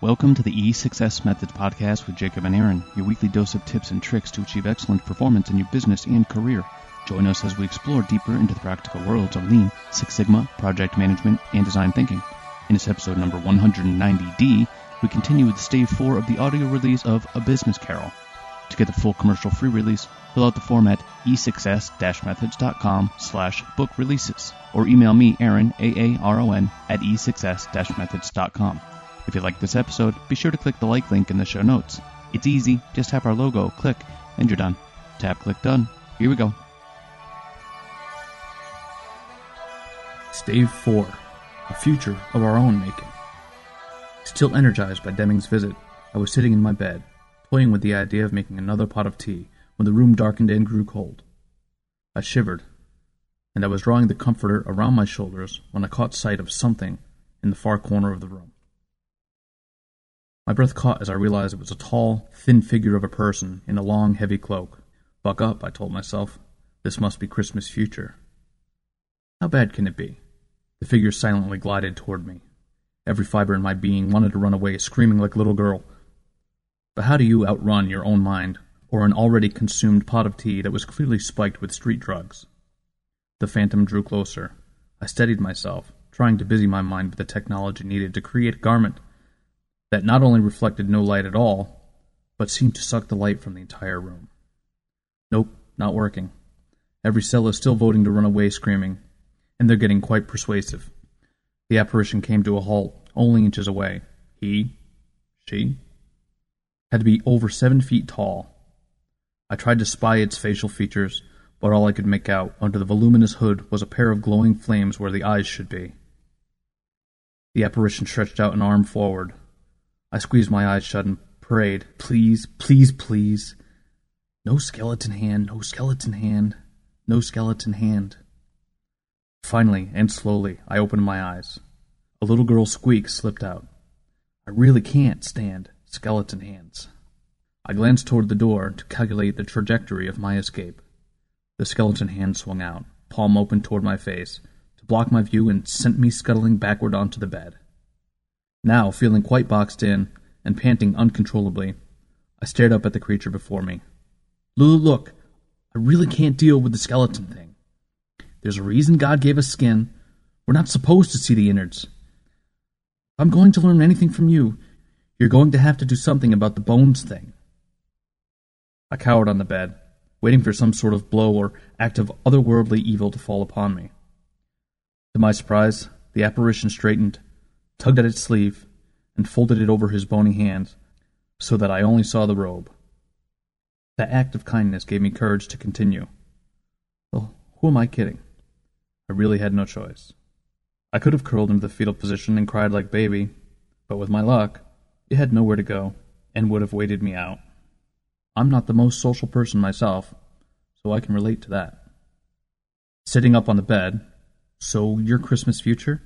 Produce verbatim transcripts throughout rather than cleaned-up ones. Welcome to the E six S Methods podcast with Jacob and Aaron, your weekly dose of tips and tricks to achieve excellent performance in your business and career. Join us as we explore deeper into the practical worlds of Lean, Six Sigma, project management, and design thinking. In this episode number one ninety D, we continue with stage four of the audio release of A Business Carol. To get the full commercial-free release, fill out the form at e six s methods dot com slash book releases, or email me, Aaron, A A R O N, at e six s methods dot com. If you like this episode, be sure to click the like link in the show notes. It's easy, just tap our logo, click, and you're done. Tap, click, done. Here we go. Stage four, a future of our own making. Still energized by Deming's visit, I was sitting in my bed, toying with the idea of making another pot of tea when the room darkened and grew cold. I shivered, and I was drawing the comforter around my shoulders when I caught sight of something in the far corner of the room. My breath caught as I realized it was a tall, thin figure of a person in a long, heavy cloak. Buck up, I told myself. This must be Christmas future. How bad can it be? The figure silently glided toward me. Every fiber in my being wanted to run away, screaming like a little girl. But how do you outrun your own mind, or an already consumed pot of tea that was clearly spiked with street drugs? The phantom drew closer. I steadied myself, trying to busy my mind with the technology needed to create a garment that not only reflected no light at all, but seemed to suck the light from the entire room. Nope, not working. Every cell is still voting to run away screaming, and they're getting quite persuasive. The apparition came to a halt, only inches away. He, she, had to be over seven feet tall. I tried to spy its facial features, but all I could make out under the voluminous hood was a pair of glowing flames where the eyes should be. The apparition stretched out an arm forward. I squeezed my eyes shut and prayed, please, please, please. No skeleton hand, no skeleton hand, no skeleton hand. Finally, and slowly, I opened my eyes. A little girl's squeak slipped out. I really can't stand skeleton hands. I glanced toward the door to calculate the trajectory of my escape. The skeleton hand swung out, palm open toward my face, to block my view and sent me scuttling backward onto the bed. Now, feeling quite boxed in, and panting uncontrollably, I stared up at the creature before me. Lulu, look, I really can't deal with the skeleton thing. There's a reason God gave us skin. We're not supposed to see the innards. If I'm going to learn anything from you, you're going to have to do something about the bones thing. I cowered on the bed, waiting for some sort of blow or act of otherworldly evil to fall upon me. To my surprise, the apparition straightened, tugged at its sleeve, and folded it over his bony hands so that I only saw the robe. That act of kindness gave me courage to continue. Well, who am I kidding? I really had no choice. I could have curled into the fetal position and cried like baby, but with my luck, it had nowhere to go and would have waited me out. I'm not the most social person myself, so I can relate to that. Sitting up on the bed, so your Christmas future?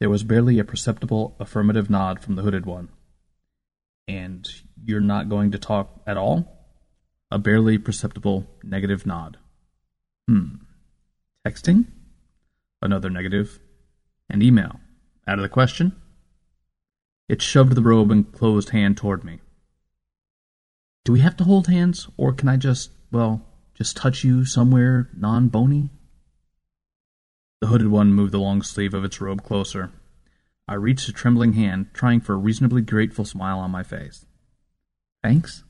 There was barely a perceptible affirmative nod from the hooded one. And you're not going to talk at all? A barely perceptible negative nod. Hmm. Texting? Another negative. And email. Out of the question? It shoved the robe and closed hand toward me. Do we have to hold hands, or can I just, well, just touch you somewhere non-bony? The hooded one moved the long sleeve of its robe closer. I reached a trembling hand, trying for a reasonably grateful smile on my face. Thanks?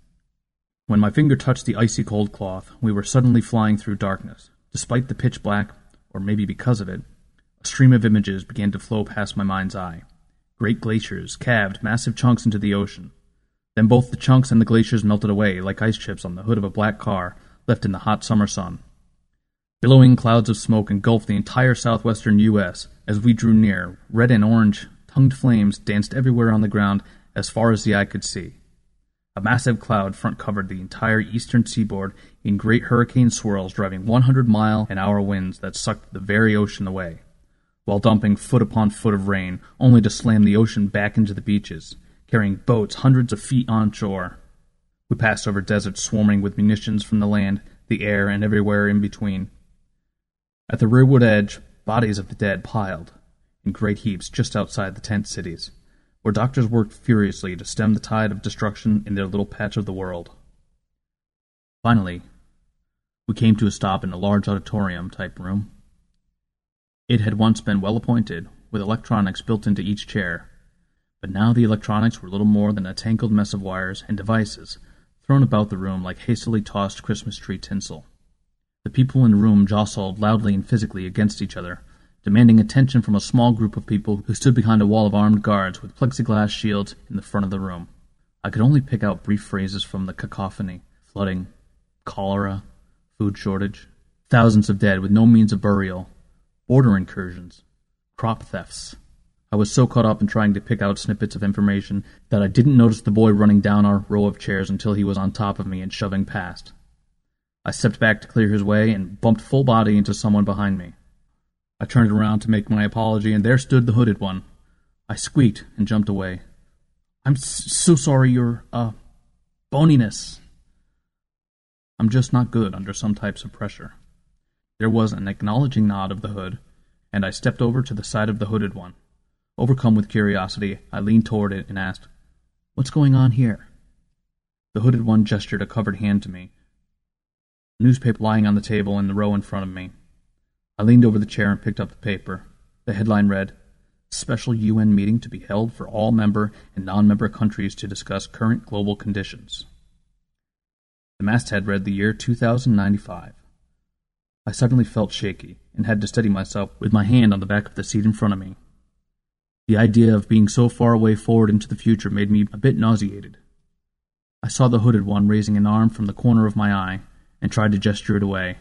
When my finger touched the icy cold cloth, we were suddenly flying through darkness. Despite the pitch black, or maybe because of it, a stream of images began to flow past my mind's eye. Great glaciers calved massive chunks into the ocean. Then both the chunks and the glaciers melted away like ice chips on the hood of a black car left in the hot summer sun. Billowing clouds of smoke engulfed the entire southwestern U S as we drew near. Red and orange, tongued flames danced everywhere on the ground as far as the eye could see. A massive cloud front covered the entire eastern seaboard in great hurricane swirls, driving one hundred mile an hour winds that sucked the very ocean away, while dumping foot upon foot of rain, only to slam the ocean back into the beaches, carrying boats hundreds of feet onshore. We passed over deserts swarming with munitions from the land, the air, and everywhere in between. At the rearward edge, bodies of the dead piled in great heaps just outside the tent cities. where doctors worked furiously to stem the tide of destruction in their little patch of the world. Finally, we came to a stop in a large auditorium-type room. It had once been well-appointed, with electronics built into each chair, but now the electronics were little more than a tangled mess of wires and devices thrown about the room like hastily tossed Christmas tree tinsel. The people in the room jostled loudly and physically against each other, demanding attention from a small group of people who stood behind a wall of armed guards with plexiglass shields in the front of the room. I could only pick out brief phrases from the cacophony: flooding, cholera, food shortage, thousands of dead with no means of burial, border incursions, crop thefts. I was so caught up in trying to pick out snippets of information that I didn't notice the boy running down our row of chairs until he was on top of me and shoving past. I stepped back to clear his way and bumped full body into someone behind me. I turned around to make my apology, and there stood the hooded one. I squeaked and jumped away. "I'm s- so sorry, your, uh, boniness. I'm just not good under some types of pressure." There was an acknowledging nod of the hood, and I stepped over to the side of the hooded one. Overcome with curiosity, I leaned toward it and asked, "What's going on here?" The hooded one gestured a covered hand to me, newspaper lying on the table in the row in front of me. I leaned over the chair and picked up the paper. The headline read, "Special U N meeting to be held for all member and non-member countries to discuss current global conditions." The masthead read the year two thousand ninety-five. I suddenly felt shaky and had to steady myself with my hand on the back of the seat in front of me. The idea of being so far away forward into the future made me a bit nauseated. I saw the hooded one raising an arm from the corner of my eye and tried to gesture it away,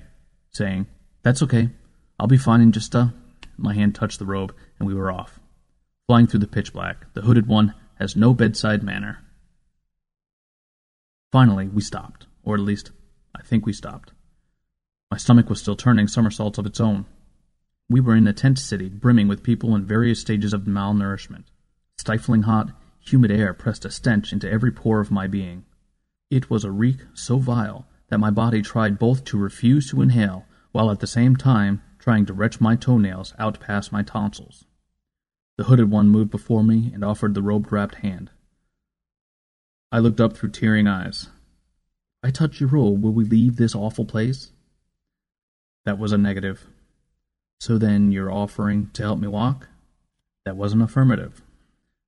saying, "That's okay. I'll be fine in just a..." My hand touched the robe, and we were off. Flying through the pitch black, the hooded one has no bedside manner. Finally, we stopped, or at least, I think we stopped. My stomach was still turning somersaults of its own. We were in a tent city, brimming with people in various stages of malnourishment. Stifling hot, humid air pressed a stench into every pore of my being. It was a reek so vile that my body tried both to refuse to inhale, while at the same time trying to wrench my toenails out past my tonsils. The hooded one moved before me and offered the robe-wrapped hand. I looked up through tearing eyes. "If I touch your robe, will we leave this awful place?" That was a negative. "So then you're offering to help me walk?" That was an affirmative.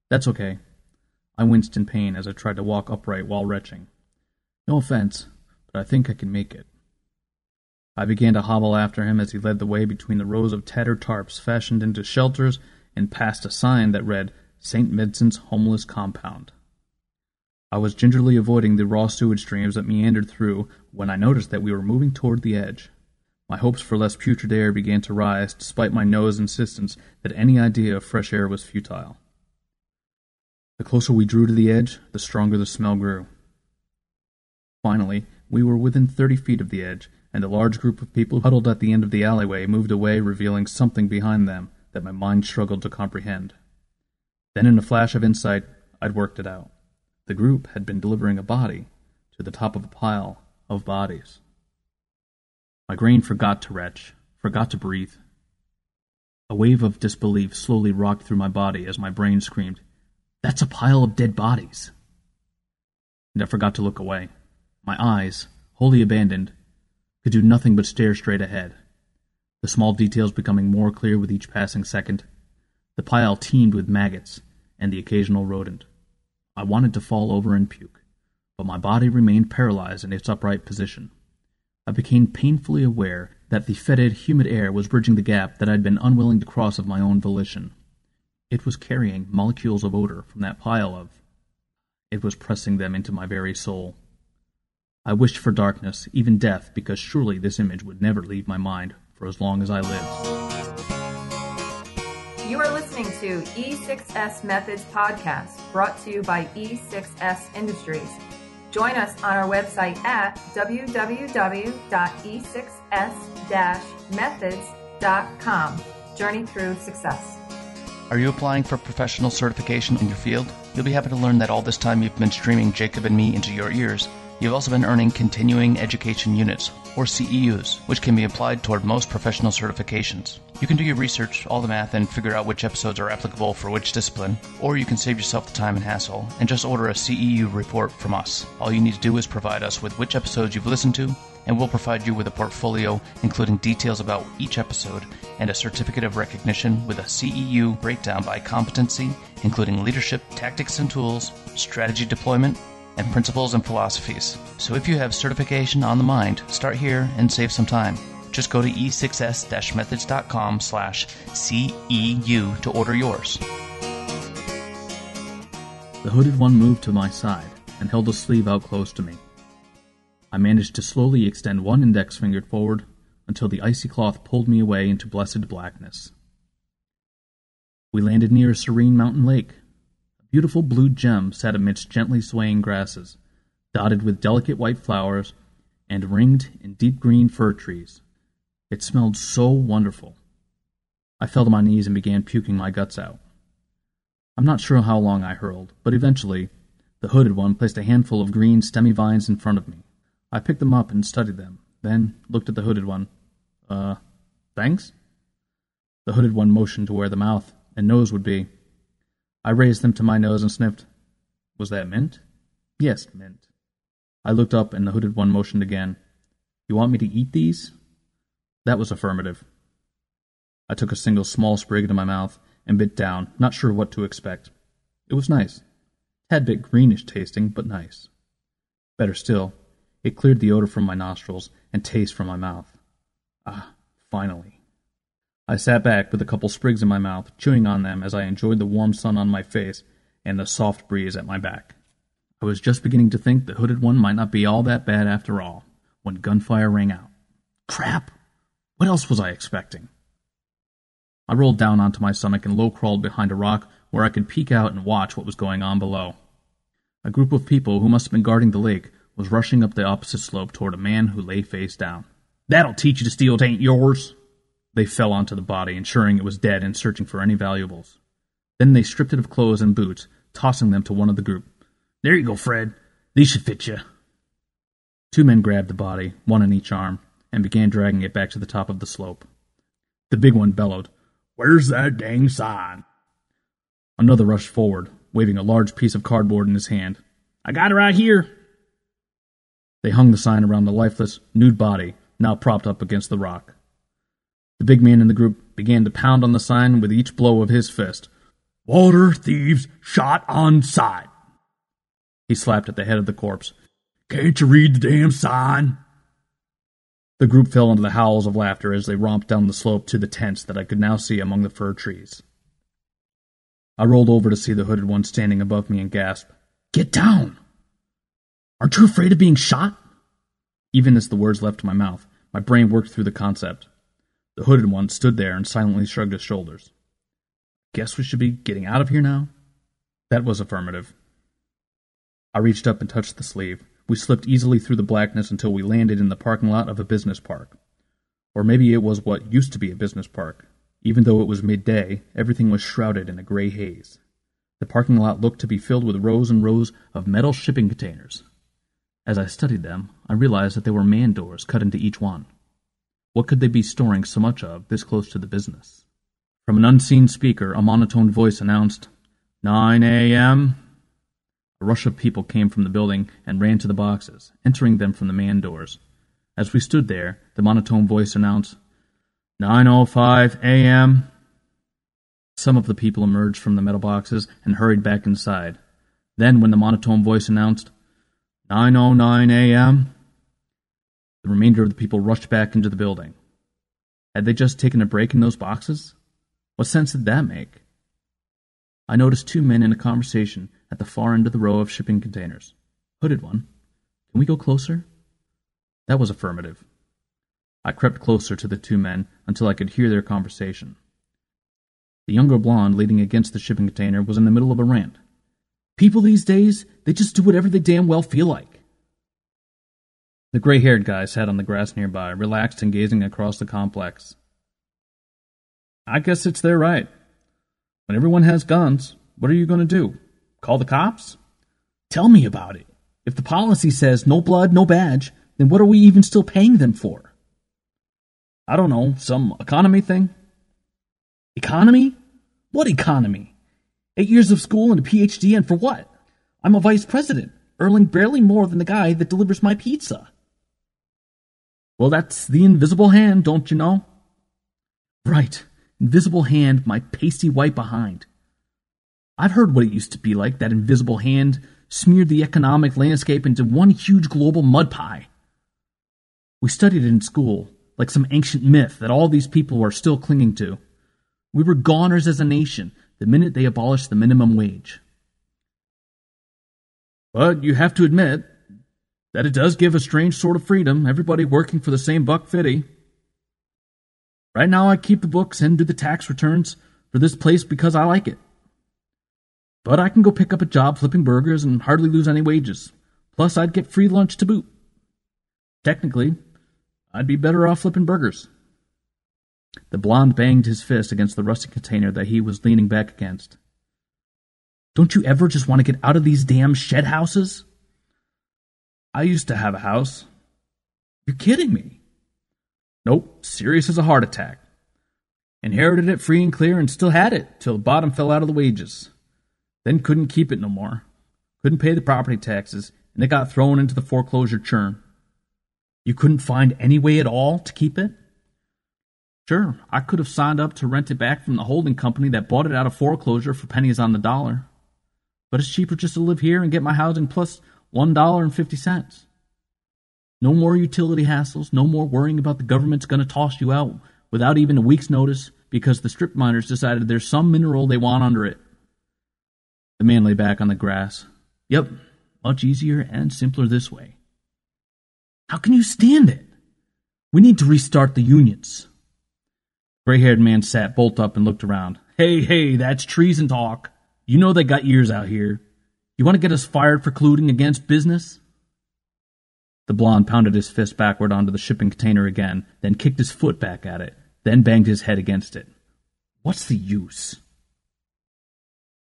"That's okay." I winced in pain as I tried to walk upright while retching. "No offense, but I think I can make it." I began to hobble after him as he led the way between the rows of tattered tarps fashioned into shelters and past a sign that read, "Saint Medsin's Homeless Compound." I was gingerly avoiding the raw sewage streams that meandered through when I noticed that we were moving toward the edge. My hopes for less putrid air began to rise, despite my nose's insistence that any idea of fresh air was futile. The closer we drew to the edge, the stronger the smell grew. Finally, we were within thirty feet of the edge, and a large group of people huddled at the end of the alleyway moved away, revealing something behind them that my mind struggled to comprehend. Then, in a flash of insight, I'd worked it out. The group had been delivering a body to the top of a pile of bodies. My brain forgot to retch, forgot to breathe. A wave of disbelief slowly rocked through my body as my brain screamed, "That's a pile of dead bodies!" And I forgot to look away. My eyes, wholly abandoned, could do nothing but stare straight ahead, the small details becoming more clear with each passing second. The pile teemed with maggots and the occasional rodent. I wanted to fall over and puke, but my body remained paralyzed in its upright position. I became painfully aware that the fetid, humid air was bridging the gap that I'd been unwilling to cross of my own volition. It was carrying molecules of odor from that pile of... It was pressing them into my very soul. I wished for darkness, even death, because surely this image would never leave my mind for as long as I lived. You are listening to E six S Methods Podcast, brought to you by E six S Industries. Join us on our website at w w w dot e six s dash methods dot com. Journey through success. Are you applying for professional certification in your field? You'll be happy to learn that all this time you've been streaming Jacob and me into your ears, You've also been earning Continuing Education Units, or C E Us, which can be applied toward most professional certifications. You can do your research, all the math, and figure out which episodes are applicable for which discipline, or you can save yourself the time and hassle and just order a C E U report from us. All you need to do is provide us with which episodes you've listened to, and we'll provide you with a portfolio including details about each episode and a certificate of recognition with a C E U breakdown by competency, including leadership, tactics and tools, strategy deployment, and principles and philosophies. So if you have certification on the mind, start here and save some time. Just go to e six s methods dot com slash C E U to order yours. The hooded one moved to my side and held a sleeve out close to me. I managed to slowly extend one index finger forward until the icy cloth pulled me away into blessed blackness. We landed near a serene mountain lake. A beautiful blue gem sat amidst gently swaying grasses, dotted with delicate white flowers and ringed in deep green fir trees. It smelled so wonderful. I fell to my knees and began puking my guts out. I'm not sure how long I hurled, but eventually the hooded one placed a handful of green stemmy vines in front of me. I picked them up and studied them, then looked at the hooded one. Uh, thanks? The hooded one motioned to where the mouth and nose would be. I raised them to my nose and sniffed. Was that mint? Yes, mint. I looked up and the hooded one motioned again. You want me to eat these? That was affirmative. I took a single small sprig into my mouth and bit down, not sure what to expect. It was nice. Tad bit greenish tasting, but nice. Better still, it cleared the odor from my nostrils and taste from my mouth. Ah, finally. I sat back with a couple sprigs in my mouth, chewing on them as I enjoyed the warm sun on my face and the soft breeze at my back. I was just beginning to think the hooded one might not be all that bad after all, when gunfire rang out. Crap! What else was I expecting? I rolled down onto my stomach and low crawled behind a rock where I could peek out and watch what was going on below. A group of people who must have been guarding the lake was rushing up the opposite slope toward a man who lay face down. That'll teach you to steal, it ain't yours! They fell onto the body, ensuring it was dead and searching for any valuables. Then they stripped it of clothes and boots, tossing them to one of the group. There you go, Fred. These should fit you. Two men grabbed the body, one in each arm, and began dragging it back to the top of the slope. The big one bellowed, Where's that dang sign? Another rushed forward, waving a large piece of cardboard in his hand. I got it right here! They hung the sign around the lifeless, nude body, now propped up against the rock. The big man in the group began to pound on the sign with each blow of his fist. Water thieves shot on sight. He slapped at the head of the corpse. Can't you read the damn sign? The group fell into the howls of laughter as they romped down the slope to the tents that I could now see among the fir trees. I rolled over to see the hooded one standing above me and gasped, Get down! Aren't you afraid of being shot? Even as the words left my mouth, my brain worked through the concept. The hooded one stood there and silently shrugged his shoulders. Guess we should be getting out of here now? That was affirmative. I reached up and touched the sleeve. We slipped easily through the blackness until we landed in the parking lot of a business park. Or maybe it was what used to be a business park. Even though it was midday, everything was shrouded in a gray haze. The parking lot looked to be filled with rows and rows of metal shipping containers. As I studied them, I realized that there were man doors cut into each one. What could they be storing so much of this close to the business? From an unseen speaker, a monotone voice announced, nine a.m. A rush of people came from the building and ran to the boxes, entering them from the man doors. As we stood there, the monotone voice announced, nine oh five a.m. Some of the people emerged from the metal boxes and hurried back inside. Then, when the monotone voice announced, nine oh nine a.m. The remainder of the people rushed back into the building. Had they just taken a break in those boxes? What sense did that make? I noticed two men in a conversation at the far end of the row of shipping containers. Hooded one, can we go closer? That was affirmative. I crept closer to the two men until I could hear their conversation. The younger blonde leaning against the shipping container was in the middle of a rant. People these days, they just do whatever they damn well feel like. The gray-haired guy sat on the grass nearby, relaxed and gazing across the complex. I guess it's their right. When everyone has guns, what are you going to do? Call the cops? Tell me about it. If the policy says no blood, no badge, then what are we even still paying them for? I don't know, some economy thing? Economy? What economy? Eight years of school and a P H D, and for what? I'm a vice president, earning barely more than the guy that delivers my pizza. Well, that's the invisible hand, don't you know? Right, invisible hand, my pasty white behind. I've heard what it used to be like, that invisible hand smeared the economic landscape into one huge global mud pie. We studied it in school, like some ancient myth that all these people are still clinging to. We were goners as a nation the minute they abolished the minimum wage. But you have to admit that it does give a strange sort of freedom, everybody working for the same buck fifty. Right now I keep the books and do the tax returns for this place because I like it. But I can go pick up a job flipping burgers and hardly lose any wages. Plus, I'd get free lunch to boot. Technically, I'd be better off flipping burgers. The blonde banged his fist against the rusty container that he was leaning back against. Don't you ever just want to get out of these damn shed houses? I used to have a house. You're kidding me. Nope, serious as a heart attack. Inherited it free and clear and still had it till the bottom fell out of the wages. Then couldn't keep it no more. Couldn't pay the property taxes, and it got thrown into the foreclosure churn. You couldn't find any way at all to keep it? Sure, I could have signed up to rent it back from the holding company that bought it out of foreclosure for pennies on the dollar. But it's cheaper just to live here and get my housing plus one dollar and fifty cents. No more utility hassles, no more worrying about the government's going to toss you out without even a week's notice because the strip miners decided there's some mineral they want under it. The man lay back on the grass. Yep, much easier and simpler this way. How can you stand it? We need to restart the unions. The gray-haired man sat bolt up and looked around. Hey, hey, that's treason talk. You know they got ears out here. You want to get us fired for colluding against business? The blonde pounded his fist backward onto the shipping container again, then kicked his foot back at it, then banged his head against it. What's the use?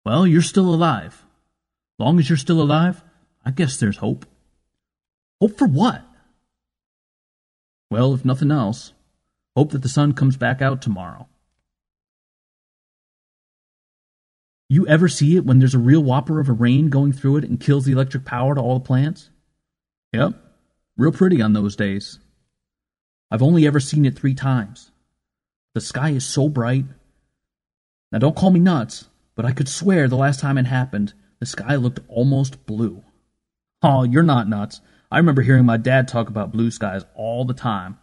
Well, you're still alive. Long as you're still alive, I guess there's hope. Hope for what? Well, if nothing else, hope that the sun comes back out tomorrow. You ever see it when there's a real whopper of a rain going through it and kills the electric power to all the plants? Yep, real pretty on those days. I've only ever seen it three times. The sky is so bright. Now don't call me nuts, but I could swear the last time it happened, the sky looked almost blue. Oh, you're not nuts. I remember hearing my dad talk about blue skies all the time.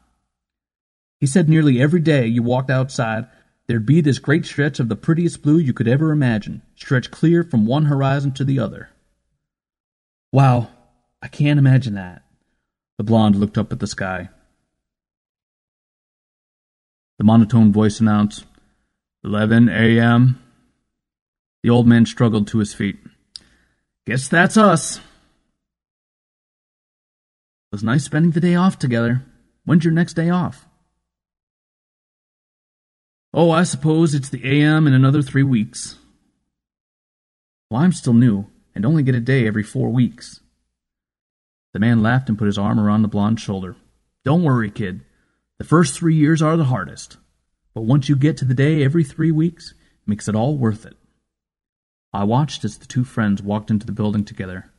He said nearly every day you walked outside, there'd be this great stretch of the prettiest blue you could ever imagine, stretched clear from one horizon to the other. Wow, I can't imagine that. The blonde looked up at the sky. The monotone voice announced, eleven a.m. The old man struggled to his feet. Guess that's us. It was nice spending the day off together. When's your next day off? Oh, I suppose it's the A M in another three weeks. Well, I'm still new and only get a day every four weeks. The man laughed and put his arm around the blonde's shoulder. Don't worry, kid. The first three years are the hardest. But once you get to the day every three weeks, it makes it all worth it. I watched as the two friends walked into the building together.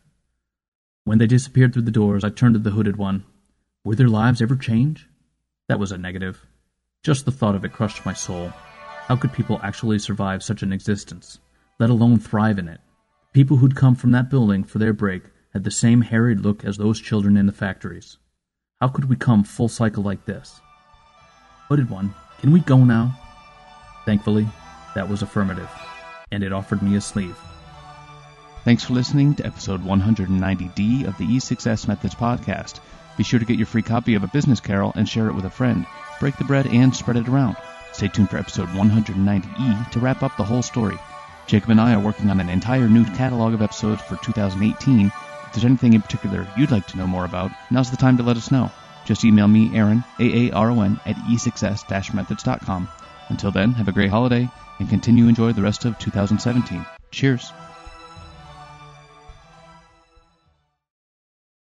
When they disappeared through the doors, I turned to the hooded one. Would their lives ever change? That was a negative. Just the thought of it crushed my soul. How could people actually survive such an existence, let alone thrive in it? People who'd come from that building for their break had the same harried look as those children in the factories. How could we come full cycle like this? Hooded one, can we go now? Thankfully, that was affirmative. And it offered me a sleeve. Thanks for listening to episode one ninety D of the E six S Methods podcast. Be sure to get your free copy of A Business Carol and share it with a friend. Break the bread and spread it around. Stay tuned for episode one ninety E to wrap up the whole story. Jacob and I are working on an entire new catalog of episodes for two thousand eighteen. If there's anything in particular you'd like to know more about, now's the time to let us know. Just email me, Aaron, A A R O N, at E six S methods dot com. Until then, have a great holiday, and continue to enjoy the rest of two thousand seventeen. Cheers!